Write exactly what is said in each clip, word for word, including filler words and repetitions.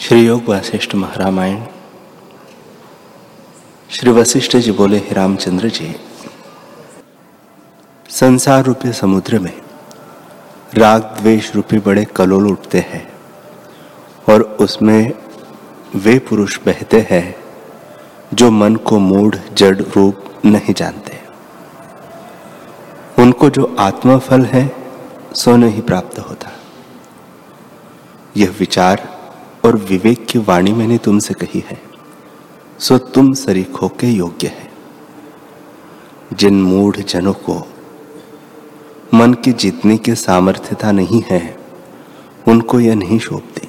श्री योग वशिष्ठ महरामायण। श्री वशिष्ठ जी बोले, हे रामचंद्र जी, संसार रूपी समुद्र में राग द्वेष रूपी बड़े कलोल उठते हैं और उसमें वे पुरुष बहते हैं जो मन को मूढ़ जड़ रूप नहीं जानते। उनको जो आत्मफल है सो नहीं प्राप्त होता। यह विचार और विवेक की वाणी मैंने तुमसे कही है, सो तुम सरीखों के योग्य है। जिन मूढ़ जनों को मन की जीतने की सामर्थ्यता नहीं है, उनको यह नहीं शोभती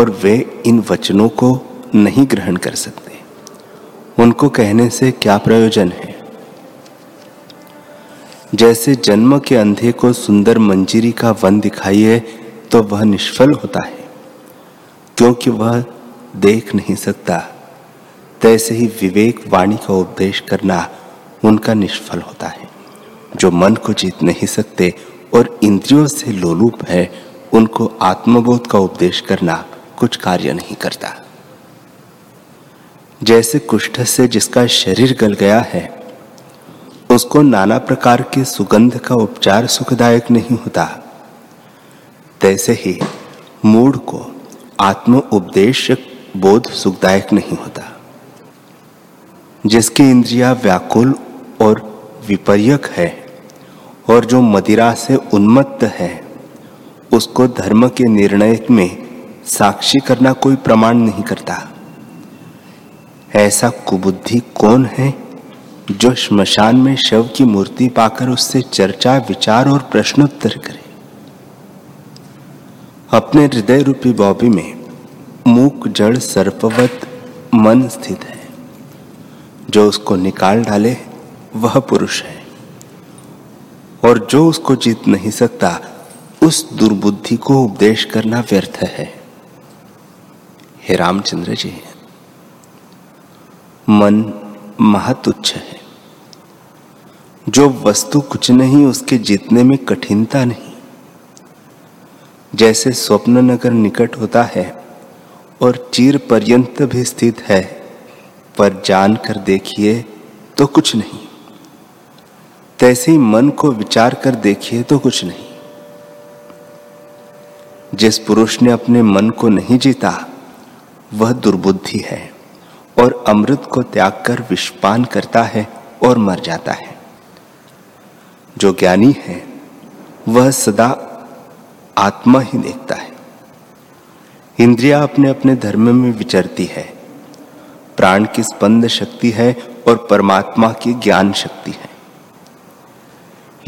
और वे इन वचनों को नहीं ग्रहण कर सकते। उनको कहने से क्या प्रयोजन है? जैसे जन्म के अंधे को सुंदर मंजरी का वन दिखाइए तो वह निष्फल होता है, क्योंकि वह देख नहीं सकता। तैसे ही विवेक वाणी का उपदेश करना उनका निष्फल होता है। जो मन को जीत नहीं सकते और इंद्रियों से लोलुप है, उनको आत्मबोध का उपदेश करना कुछ कार्य नहीं करता। जैसे कुष्ठ से जिसका शरीर गल गया है, उसको नाना प्रकार की सुगंध का उपचार सुखदायक नहीं होता। तैसे ही मूढ़ को आत्म उपदेश बोध सुखदायक नहीं होता। जिसकी इंद्रियां व्याकुल और विपर्यक है और जो मदिरा से उन्मत्त है, उसको धर्म के निर्णय में साक्षी करना कोई प्रमाण नहीं करता। ऐसा कुबुद्धि कौन है जो श्मशान में शव की मूर्ति पाकर उससे चर्चा विचार और प्रश्नोत्तर करे? अपने हृदय रूपी बॉबी में मूक जड़ सर्पवत मन स्थित है। जो उसको निकाल डाले वह पुरुष है, और जो उसको जीत नहीं सकता उस दुर्बुद्धि को उपदेश करना व्यर्थ है। हे रामचंद्र जी, मन महातुच्छ है। जो वस्तु कुछ नहीं, उसके जीतने में कठिनता नहीं। जैसे स्वप्न नगर निकट होता है और चीर पर्यंत भी स्थित है, पर जान कर देखिए तो कुछ नहीं। तैसे ही मन को विचार कर देखिए तो कुछ नहीं। जिस पुरुष ने अपने मन को नहीं जीता, वह दुर्बुद्धि है और अमृत को त्याग कर विषपान करता है और मर जाता है। जो ज्ञानी है वह सदा आत्मा ही देखता है। इंद्रियां अपने अपने धर्म में विचरती है। प्राण की स्पंद शक्ति है और परमात्मा की ज्ञान शक्ति है।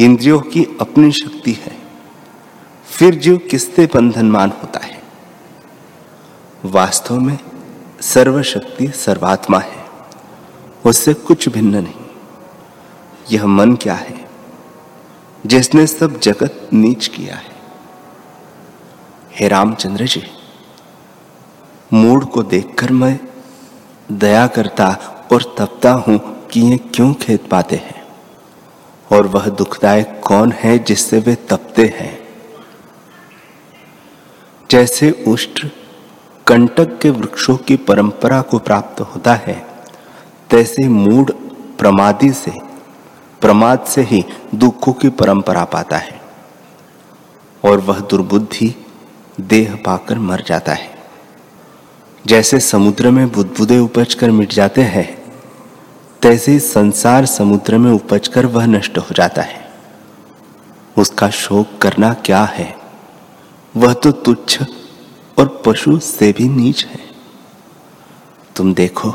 इंद्रियों की अपनी शक्ति है, फिर जीव किससे बंधनमान होता है? वास्तव में सर्वशक्ति सर्वात्मा है, उससे कुछ भिन्न नहीं। यह मन क्या है जिसने सब जगत नीच किया है? हे रामचंद्र जी, मूढ़ को देखकर मैं दया करता और तपता हूं कि ये क्यों खेद पाते हैं, और वह दुखदायक कौन है जिससे वे तपते हैं? जैसे उष्ट्र कंटक के वृक्षों की परंपरा को प्राप्त होता है, तैसे मूढ़ प्रमादी से प्रमाद से ही दुखों की परंपरा पाता है, और वह दुर्बुद्धि देह पाकर मर जाता है। जैसे समुद्र में बुदबुदे उपजकर मिट जाते हैं, तैसे संसार समुद्र में उपजकर वह नष्ट हो जाता है। उसका शोक करना क्या है? वह तो तुच्छ और पशु से भी नीच है। तुम देखो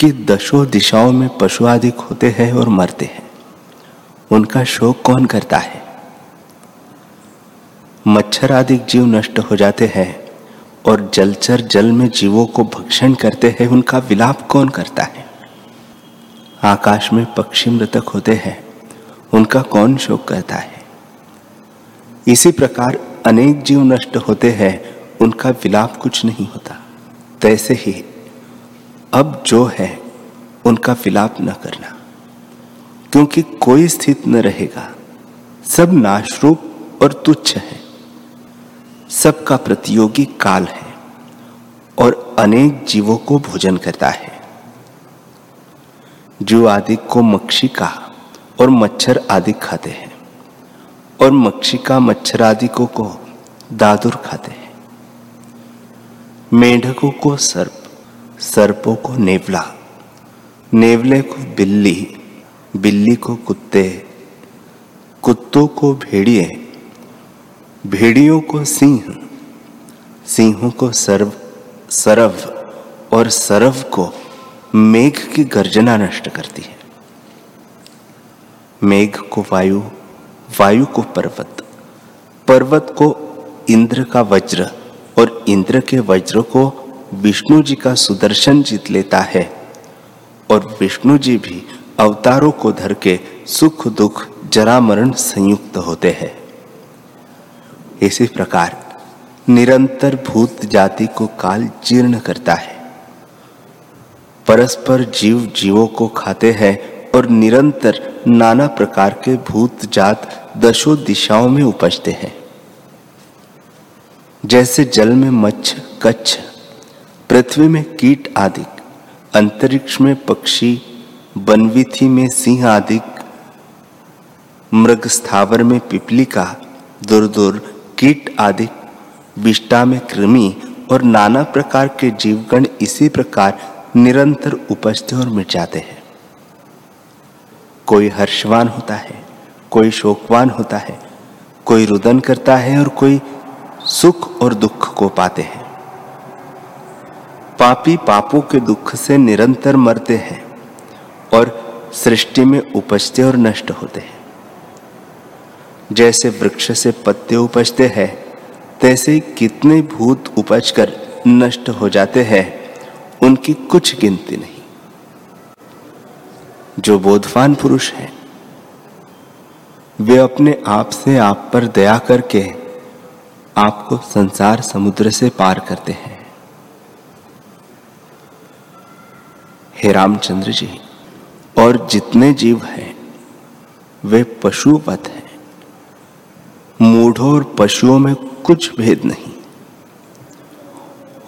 कि दशों दिशाओं में पशु आदि होते हैं और मरते हैं, उनका शोक कौन करता है? मच्छर आदि जीव नष्ट हो जाते हैं और जलचर जल में जीवों को भक्षण करते हैं, उनका विलाप कौन करता है? आकाश में पक्षी मृतक होते हैं, उनका कौन शोक करता है? इसी प्रकार अनेक जीव नष्ट होते हैं, उनका विलाप कुछ नहीं होता। तैसे ही अब जो है उनका विलाप न करना, क्योंकि कोई स्थित न रहेगा। सब नाशरूप और तुच्छ है। सबका प्रतियोगी काल है और अनेक जीवों को भोजन करता है। जू आदि को मक्षिका और मच्छर आदि खाते हैं और मक्षिका मच्छर आदि को, को दादुर खाते हैं। मेंढकों को सर्प, सर्पों को नेवला, नेवले को बिल्ली, बिल्ली को कुत्ते, कुत्तों को भेड़िए, भेड़ियों को सिंह, सिंहों को सर्व सरव और सरव को मेघ की गर्जना नष्ट करती है। मेघ को वायु, वायु को पर्वत, पर्वत को इंद्र का वज्र और इंद्र के वज्र को विष्णु जी का सुदर्शन जीत लेता है और विष्णु जी भी अवतारों को धर के सुख दुख जरा मरण संयुक्त होते हैं। इसी प्रकार निरंतर भूत जाति को काल जीर्ण करता है। परस्पर जीव जीवों को खाते हैं और निरंतर नाना प्रकार के भूत जात दशों दिशाओं में उपजते हैं। जैसे जल में मच्छ कच्छ, पृथ्वी में कीट आदि, अंतरिक्ष में पक्षी, बनविथी में सिंह आदि, मृग स्थावर में पिपलिका, दूर दूर कीट आदि, विष्टा में कृमि और नाना प्रकार के जीवगण इसी प्रकार निरंतर उपजते और मिट जाते हैं। कोई हर्षवान होता है, कोई शोकवान होता है, कोई रुदन करता है और कोई सुख और दुख को पाते हैं। पापी पापों के दुख से निरंतर मरते हैं और सृष्टि में उपजते और नष्ट होते हैं। जैसे वृक्ष से पत्ते उपजते हैं, तैसे कितने भूत उपजकर नष्ट हो जाते हैं, उनकी कुछ गिनती नहीं। जो बोधवान पुरुष हैं, वे अपने आप से आप पर दया करके आपको संसार समुद्र से पार करते हैं। हे रामचंद्र जी, और जितने जीव हैं वे पशुपत हैं। मूढ़ों और पशुओं में कुछ भेद नहीं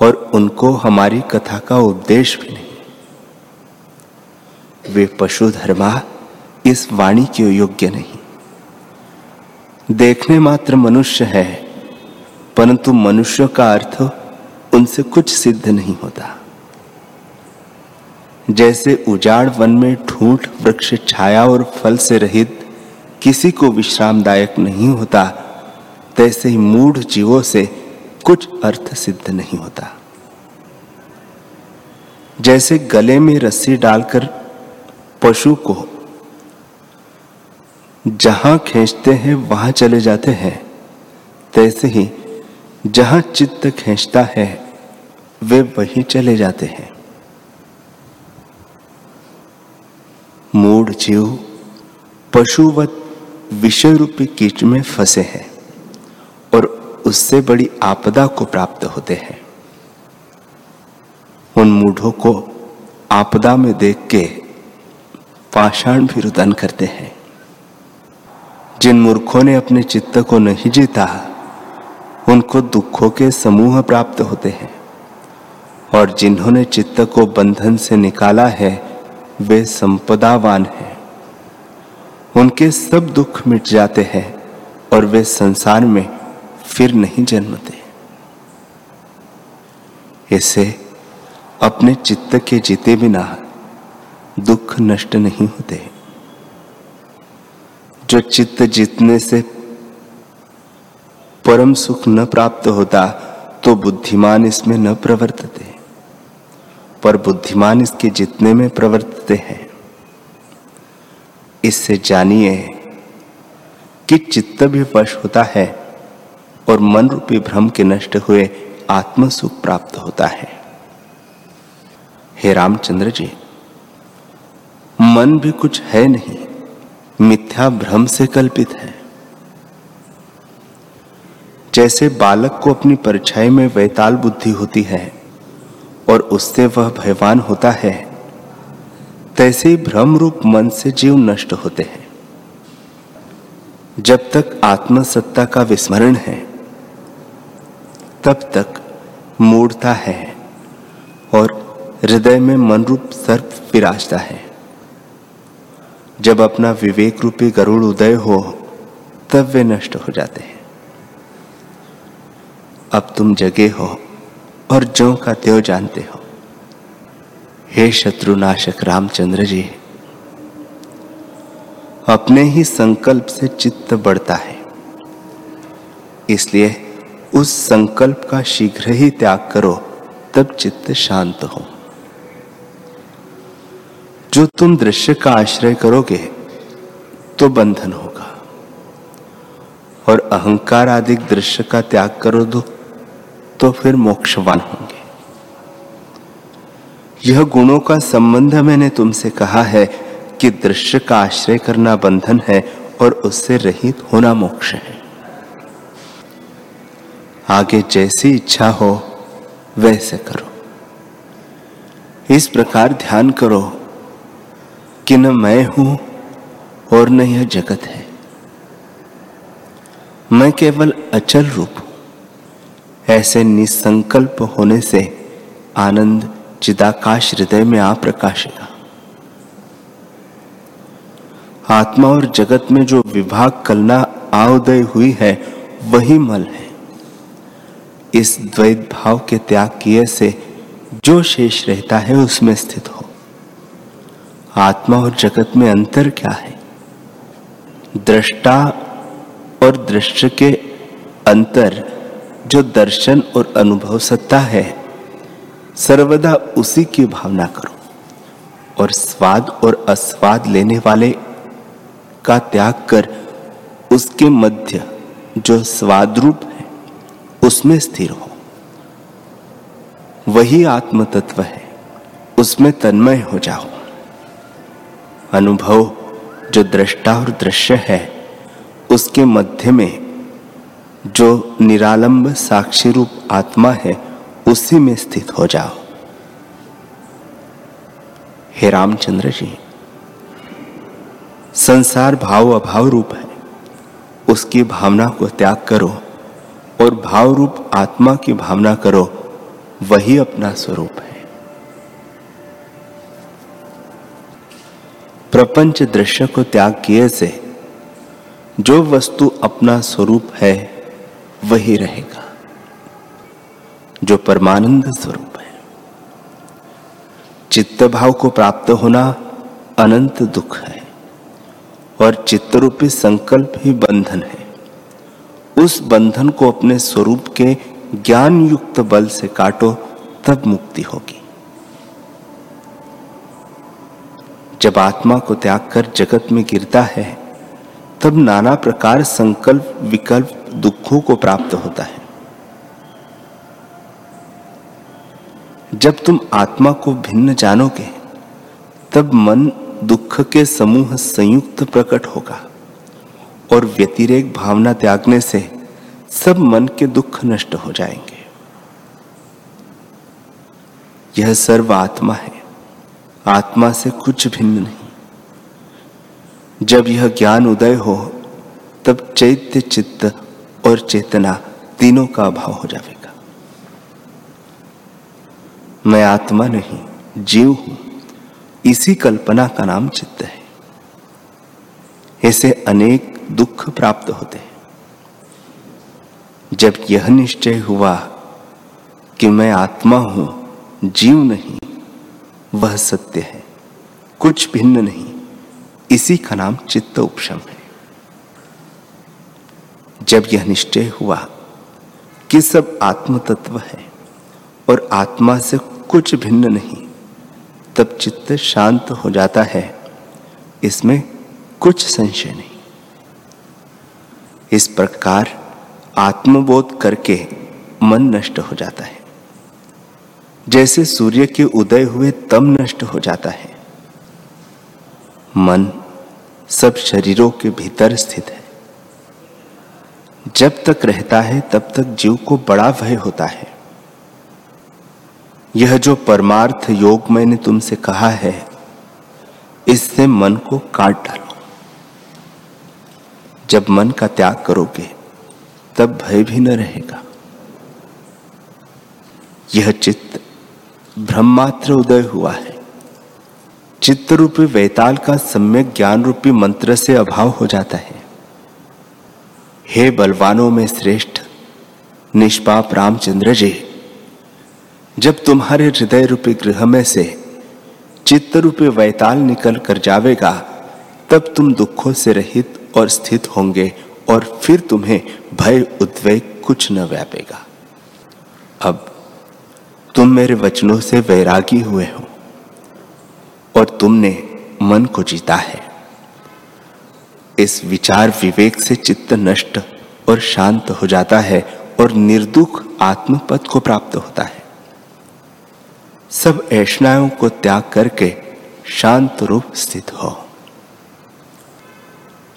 और उनको हमारी कथा का उपदेश भी नहीं। वे पशु धर्मा इस वाणी के योग्य नहीं। देखने मात्र मनुष्य है, परंतु मनुष्य का अर्थ उनसे कुछ सिद्ध नहीं होता। जैसे उजाड़ वन में ठूंठ वृक्ष छाया और फल से रहित किसी को विश्रामदायक नहीं होता, तैसे ही मूढ़ जीवों से कुछ अर्थ सिद्ध नहीं होता। जैसे गले में रस्सी डालकर पशु को जहां खींचते हैं वहां चले जाते हैं, तैसे ही जहां चित्त खींचता है वे वहीं चले जाते हैं। मूढ़ जीव पशुवत विषय रूपी कीच में फंसे हैं और उससे बड़ी आपदा को प्राप्त होते हैं। उन मूढ़ों को आपदा में देख के पाषाण भी रुदन करते हैं। जिन मूर्खों ने अपने चित्त को नहीं जीता, उनको दुखों के समूह प्राप्त होते हैं और जिन्होंने चित्त को बंधन से निकाला है वे संपदावान हैं। उनके सब दुख मिट जाते हैं और वे संसार में फिर नहीं जन्मते। इससे अपने चित्त के जीते बिना दुख नष्ट नहीं होते। जो चित्त जीतने से परम सुख न प्राप्त होता, तो बुद्धिमान इसमें न प्रवर्तते, पर बुद्धिमान इसके जितने में प्रवर्तते हैं। इससे जानिए कि चित्त भी वश होता है और मन रूपी भ्रम के नष्ट हुए आत्म सुख प्राप्त होता है। हे रामचंद्र जी, मन भी कुछ है नहीं, मिथ्या भ्रम से कल्पित है। जैसे बालक को अपनी परछाई में वैताल बुद्धि होती है और उससे वह भयवान होता है, तैसे भ्रम रूप मन से जीव नष्ट होते हैं। जब तक आत्मसत्ता का विस्मरण है, तब तक मूढ़ता है और हृदय में मन रूप सर्प विराजता है। जब अपना विवेक रूपी गरुड़ उदय हो तब वे नष्ट हो जाते हैं। अब तुम जगे हो और ज्यों का त्यों जानते हो। हे शत्रुनाशक रामचंद्र जी, अपने ही संकल्प से चित्त बढ़ता है, इसलिए उस संकल्प का शीघ्र ही त्याग करो, तब चित्त शांत हो। जो तुम दृश्य का आश्रय करोगे तो बंधन होगा, और अहंकार आदि दृश्य का त्याग करो दो तो फिर मोक्षवान होंगे। यह गुणों का संबंध मैंने तुमसे कहा है कि दृश्य का आश्रय करना बंधन है और उससे रहित होना मोक्ष है। आगे जैसी इच्छा हो वैसे करो। इस प्रकार ध्यान करो कि न मैं हूं और न यह जगत है, मैं केवल अचल रूप हूं। ऐसे निसंकल्प होने से आनंद चिदाकाश हृदय में आ प्रकाशेगा। आत्मा और जगत में जो विभाग कलना आउदय हुई है वही मल है। इस द्वैत भाव के त्याग किए से जो शेष रहता है उसमें स्थित हो। आत्मा और जगत में अंतर क्या है? दृष्टा और दृश्य के अंतर जो दर्शन और अनुभव सत्ता है, सर्वदा उसी की भावना करो और स्वाद और अस्वाद लेने वाले का त्याग कर उसके मध्य जो स्वाद रूप है उसमें स्थिर हो। वही आत्म तत्व है, उसमें तन्मय हो जाओ। अनुभव जो दृष्टा और दृश्य है उसके मध्य में जो निरालंब साक्षी रूप आत्मा है उसी में स्थित हो जाओ। हे रामचंद्र जी, संसार भाव अभाव रूप है, उसकी भावना को त्याग करो और भाव रूप आत्मा की भावना करो, वही अपना स्वरूप है। प्रपंच दृश्य को त्याग किए से जो वस्तु अपना स्वरूप है वही रहेगा, जो परमानंद स्वरूप है। चित्त भाव को प्राप्त होना अनंत दुख है और चित्तरूपी संकल्प ही बंधन है। उस बंधन को अपने स्वरूप के ज्ञान युक्त बल से काटो, तब मुक्ति होगी। जब आत्मा को त्याग कर जगत में गिरता है तब नाना प्रकार संकल्प विकल्प दुखों को प्राप्त होता है। जब तुम आत्मा को भिन्न जानोगे तब मन दुख के समूह संयुक्त प्रकट होगा और व्यतिरेक भावना त्यागने से सब मन के दुख नष्ट हो जाएंगे। यह सर्व आत्मा है, आत्मा से कुछ भिन्न नहीं। जब यह ज्ञान उदय हो तब चैत्य चित्त और चेतना तीनों का अभाव हो जाएगा। मैं आत्मा नहीं जीव हूं, इसी कल्पना का नाम चित्त है। ऐसे अनेक दुख प्राप्त होते हैं। जब यह निश्चय हुआ कि मैं आत्मा हूं जीव नहीं, वह सत्य है, कुछ भिन्न नहीं, इसी का नाम चित्त उपशम है। जब यह निश्चय हुआ कि सब आत्म तत्व है और आत्मा से कुछ भिन्न नहीं, तब चित्त शांत हो जाता है, इसमें कुछ संशय नहीं। इस प्रकार आत्मबोध करके मन नष्ट हो जाता है। जैसे सूर्य के उदय हुए तम नष्ट हो जाता है, मन सब शरीरों के भीतर स्थित है। जब तक रहता है तब तक जीव को बड़ा भय होता है। यह जो परमार्थ योग मैंने तुमसे कहा है, इससे मन को काट डालो। जब मन का त्याग करोगे तब भय भी न रहेगा। यह चित्त ब्रह्मात्र उदय हुआ है। चित्त रूपी वैताल का सम्यक ज्ञान रूपी मंत्र से अभाव हो जाता है। हे बलवानों में श्रेष्ठ निष्पाप रामचंद्र जी, जब तुम्हारे हृदय रूपी गृह में से चित्त रूपी वैताल निकल कर जावेगा तब तुम दुखों से रहित और स्थित होंगे और फिर तुम्हें भय उद्वेग कुछ न व्यापेगा। अब तुम मेरे वचनों से वैरागी हुए हो और तुमने मन को जीता है। इस विचार विवेक से चित्त नष्ट और शांत हो जाता है और निर्दुख आत्मपद को प्राप्त होता है। सब ऐषणाओं को त्याग करके शांत रूप स्थित हो।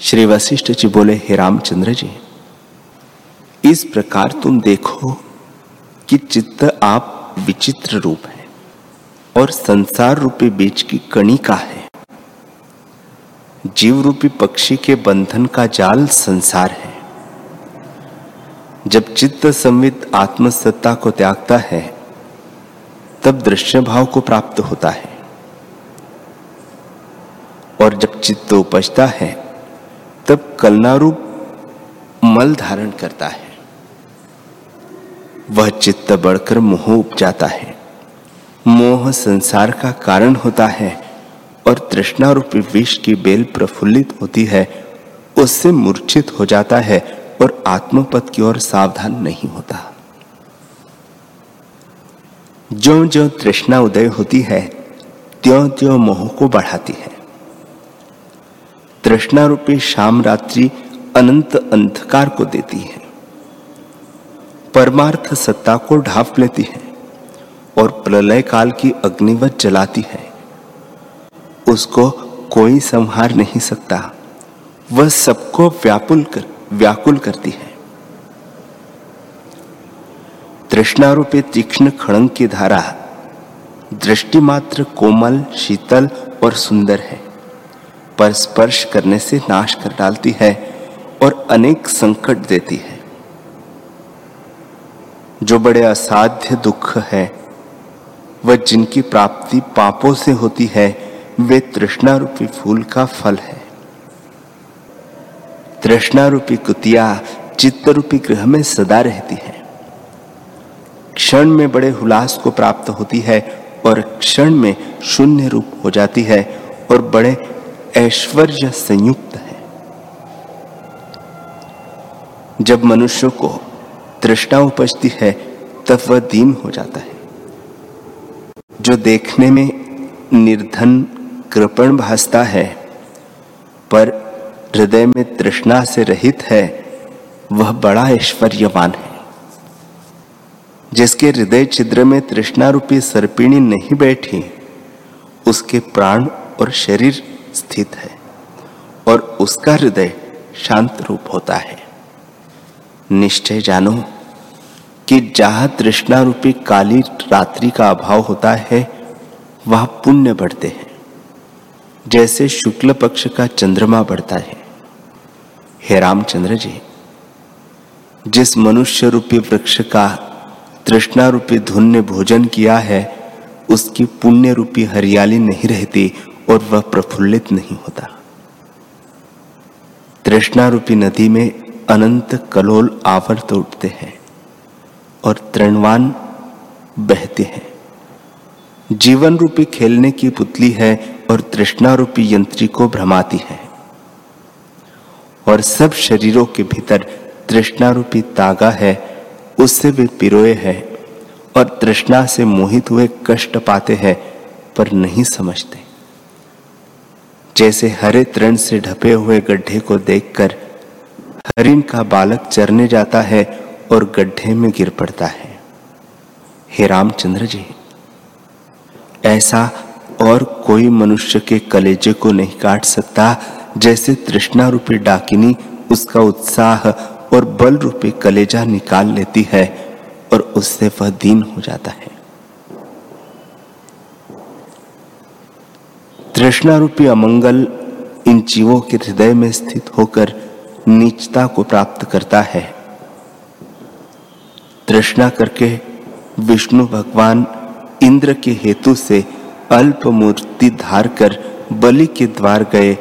श्री वशिष्ठ जी बोले, हे रामचंद्र जी, इस प्रकार तुम देखो कि चित्त आप विचित्र रूप है और संसार रूपी बीज की कणिका है। जीव रूपी पक्षी के बंधन का जाल संसार है। जब चित्त संवित आत्मसत्ता को त्यागता है तब दृश्य भाव को प्राप्त होता है और जब चित्त उपजता है तब कलनारूप मल धारण करता है। वह चित्त बढ़कर मोह उपजाता है। मोह संसार का कारण होता है और तृष्णा रूपी विष की बेल प्रफुल्लित होती है, उससे मूर्छित हो जाता है और आत्मपद की ओर सावधान नहीं होता। ज्यों ज्यों तृष्णा उदय होती है त्यों त्यों मोह को बढ़ाती है। तृष्णा रूपी शाम रात्रि अनंत अंधकार को देती है, परमार्थ सत्ता को ढांप लेती है और प्रलय काल की अग्निवत जलाती है। उसको कोई संहार नहीं सकता। वह सबको व्याकुल कर व्याकुल करती है। तृष्णारूपी तीक्ष्ण खड़ंग की धारा दृष्टि मात्र कोमल, शीतल और सुंदर है, पर स्पर्श करने से नाश कर डालती है और अनेक संकट देती है। जो बड़े असाध्य दुख है वह जिनकी प्राप्ति पापों से होती है वे तृष्णा रूपी फूल का फल है। तृष्णा रूपी कुतिया चित्त रूपी गृह में सदा रहती है। क्षण में बड़े हुलास को प्राप्त होती है और क्षण में शून्य रूप हो जाती है और बड़े ऐश्वर्य संयुक्त है। जब मनुष्य को तृष्णा उपजती है तब वह दीन हो जाता है। जो देखने में निर्धन कृपण भासता है पर हृदय में तृष्णा से रहित है वह बड़ा ऐश्वर्यवान है। जिसके हृदय छिद्र में तृष्णा रूपी सर्पिणी नहीं बैठी उसके प्राण और शरीर स्थित है और उसका हृदय शांत रूप होता है। निश्चय जानो कि जहाँ तृष्णा रूपी काली रात्रि का अभाव होता है वहाँ पुण्य बढ़ते हैं, जैसे शुक्ल पक्ष का चंद्रमा बढ़ता है। हे रामचंद्र जी, जिस मनुष्य रूपी वृक्ष का तृष्णा रूपी धुन ने भोजन किया है उसकी पुण्य रूपी हरियाली नहीं रहती और वह प्रफुल्लित नहीं होता। तृष्णा रूपी नदी में अनंत कलोल आवर्त उठते हैं और तृणवान बहते हैं। जीवन रूपी खेलने की पुतली है और तृष्णा रूपी यंत्री को भ्रमाती है और सब शरीरों के भीतर तृष्णा रूपी तागा है, उससे वे पिरोए हैं और तृष्णा से मोहित हुए कष्ट पाते हैं पर नहीं समझते। जैसे हरे तृण से ढपे हुए गड्ढे को देखकर हरिण का बालक चरने जाता है और गड्ढे में गिर पड़ता है। हे रामचंद्र जी, ऐसा और कोई मनुष्य के कलेजे को नहीं काट सकता जैसे तृष्णा रूपी डाकिनी उसका उत्साह और बल रूपी कलेजा निकाल लेती है और उससे वह दीन हो जाता है। तृष्णा रूपी अमंगल इन जीवों के हृदय में स्थित होकर नीचता को प्राप्त करता है। तृष्णा करके विष्णु भगवान इंद्र के हेतु से अल्प मूर्ति धार कर बलि के द्वार गए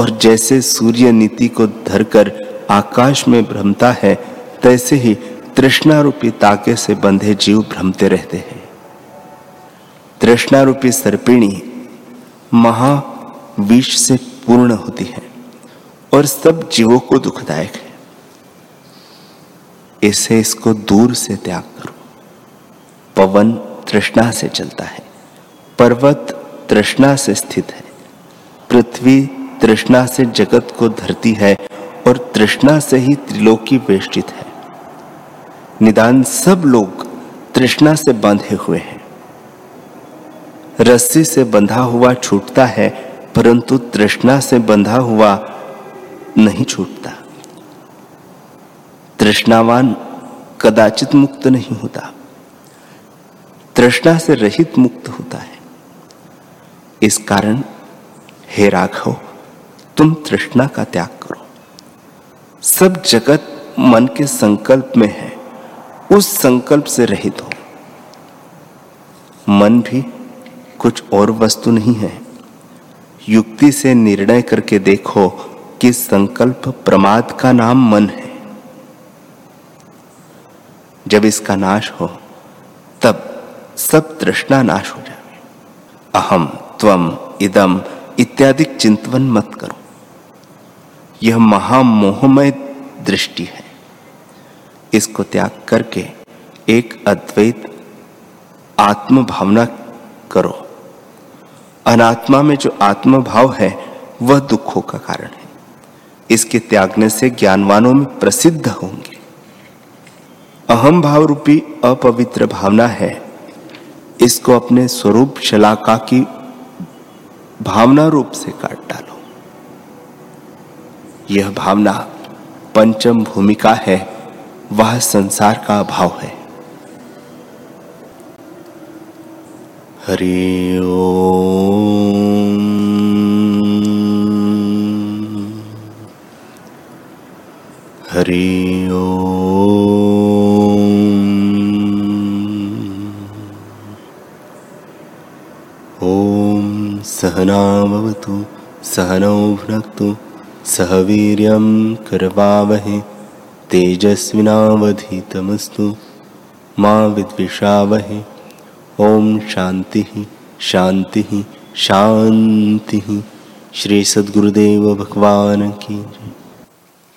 और जैसे सूर्य नीति को धरकर आकाश में भ्रमता है, तैसे ही तृष्णारूपी ताके से बंधे जीव भ्रमते रहते हैं। तृष्णारूपी सर्पिणी महाविष से पूर्ण होती है और सब जीवों को दुखदायक है। इसे इसको दूर से त्याग करो। पवन तृष्णा से चलता है, पर्वत तृष्णा से स्थित है, पृथ्वी तृष्णा से जगत को धरती है और तृष्णा से ही त्रिलोकी वेष्टित है। निदान सब लोग तृष्णा से बांधे हुए हैं। रस्सी से बंधा हुआ छूटता है, परंतु तृष्णा से बंधा हुआ नहीं छूटता। तृष्णावान कदाचित मुक्त नहीं होता, तृष्णा से रहित मुक्त होता है। इस कारण हे राघव, तुम तृष्णा का त्याग करो। सब जगत मन के संकल्प में है, उस संकल्प से रहित हो। मन भी कुछ और वस्तु नहीं है। युक्ति से निर्णय करके देखो कि संकल्प प्रमाद का नाम मन है। जब इसका नाश हो तब सब तृष्णा नाश हो जाए। अहम, त्वम, इदम इत्यादि चिंतन मत करो। यह महामोहमय दृष्टि है। इसको त्याग करके एक अद्वैत आत्म भावना करो। अनात्मा में जो आत्म भाव है वह दुखों का कारण है। इसके त्यागने से ज्ञानवानों में प्रसिद्ध होंगे। अहम भाव रूपी अपवित्र भावना है, इसको अपने स्वरूप शलाका की भावना रूप से काट डालो। यह भावना पंचम भूमिका है, वह संसार का अभाव है। हरि ओम। हरि ओम। ओम सहना भवतु, सहनौ भुनक्तु, सह वीर्यं करवावहे, तेजस्विनावधीतमस्तु, मा विद्विषावहे। ओम शांति शांति शांति। श्री सद्गुरुदेव भगवान की।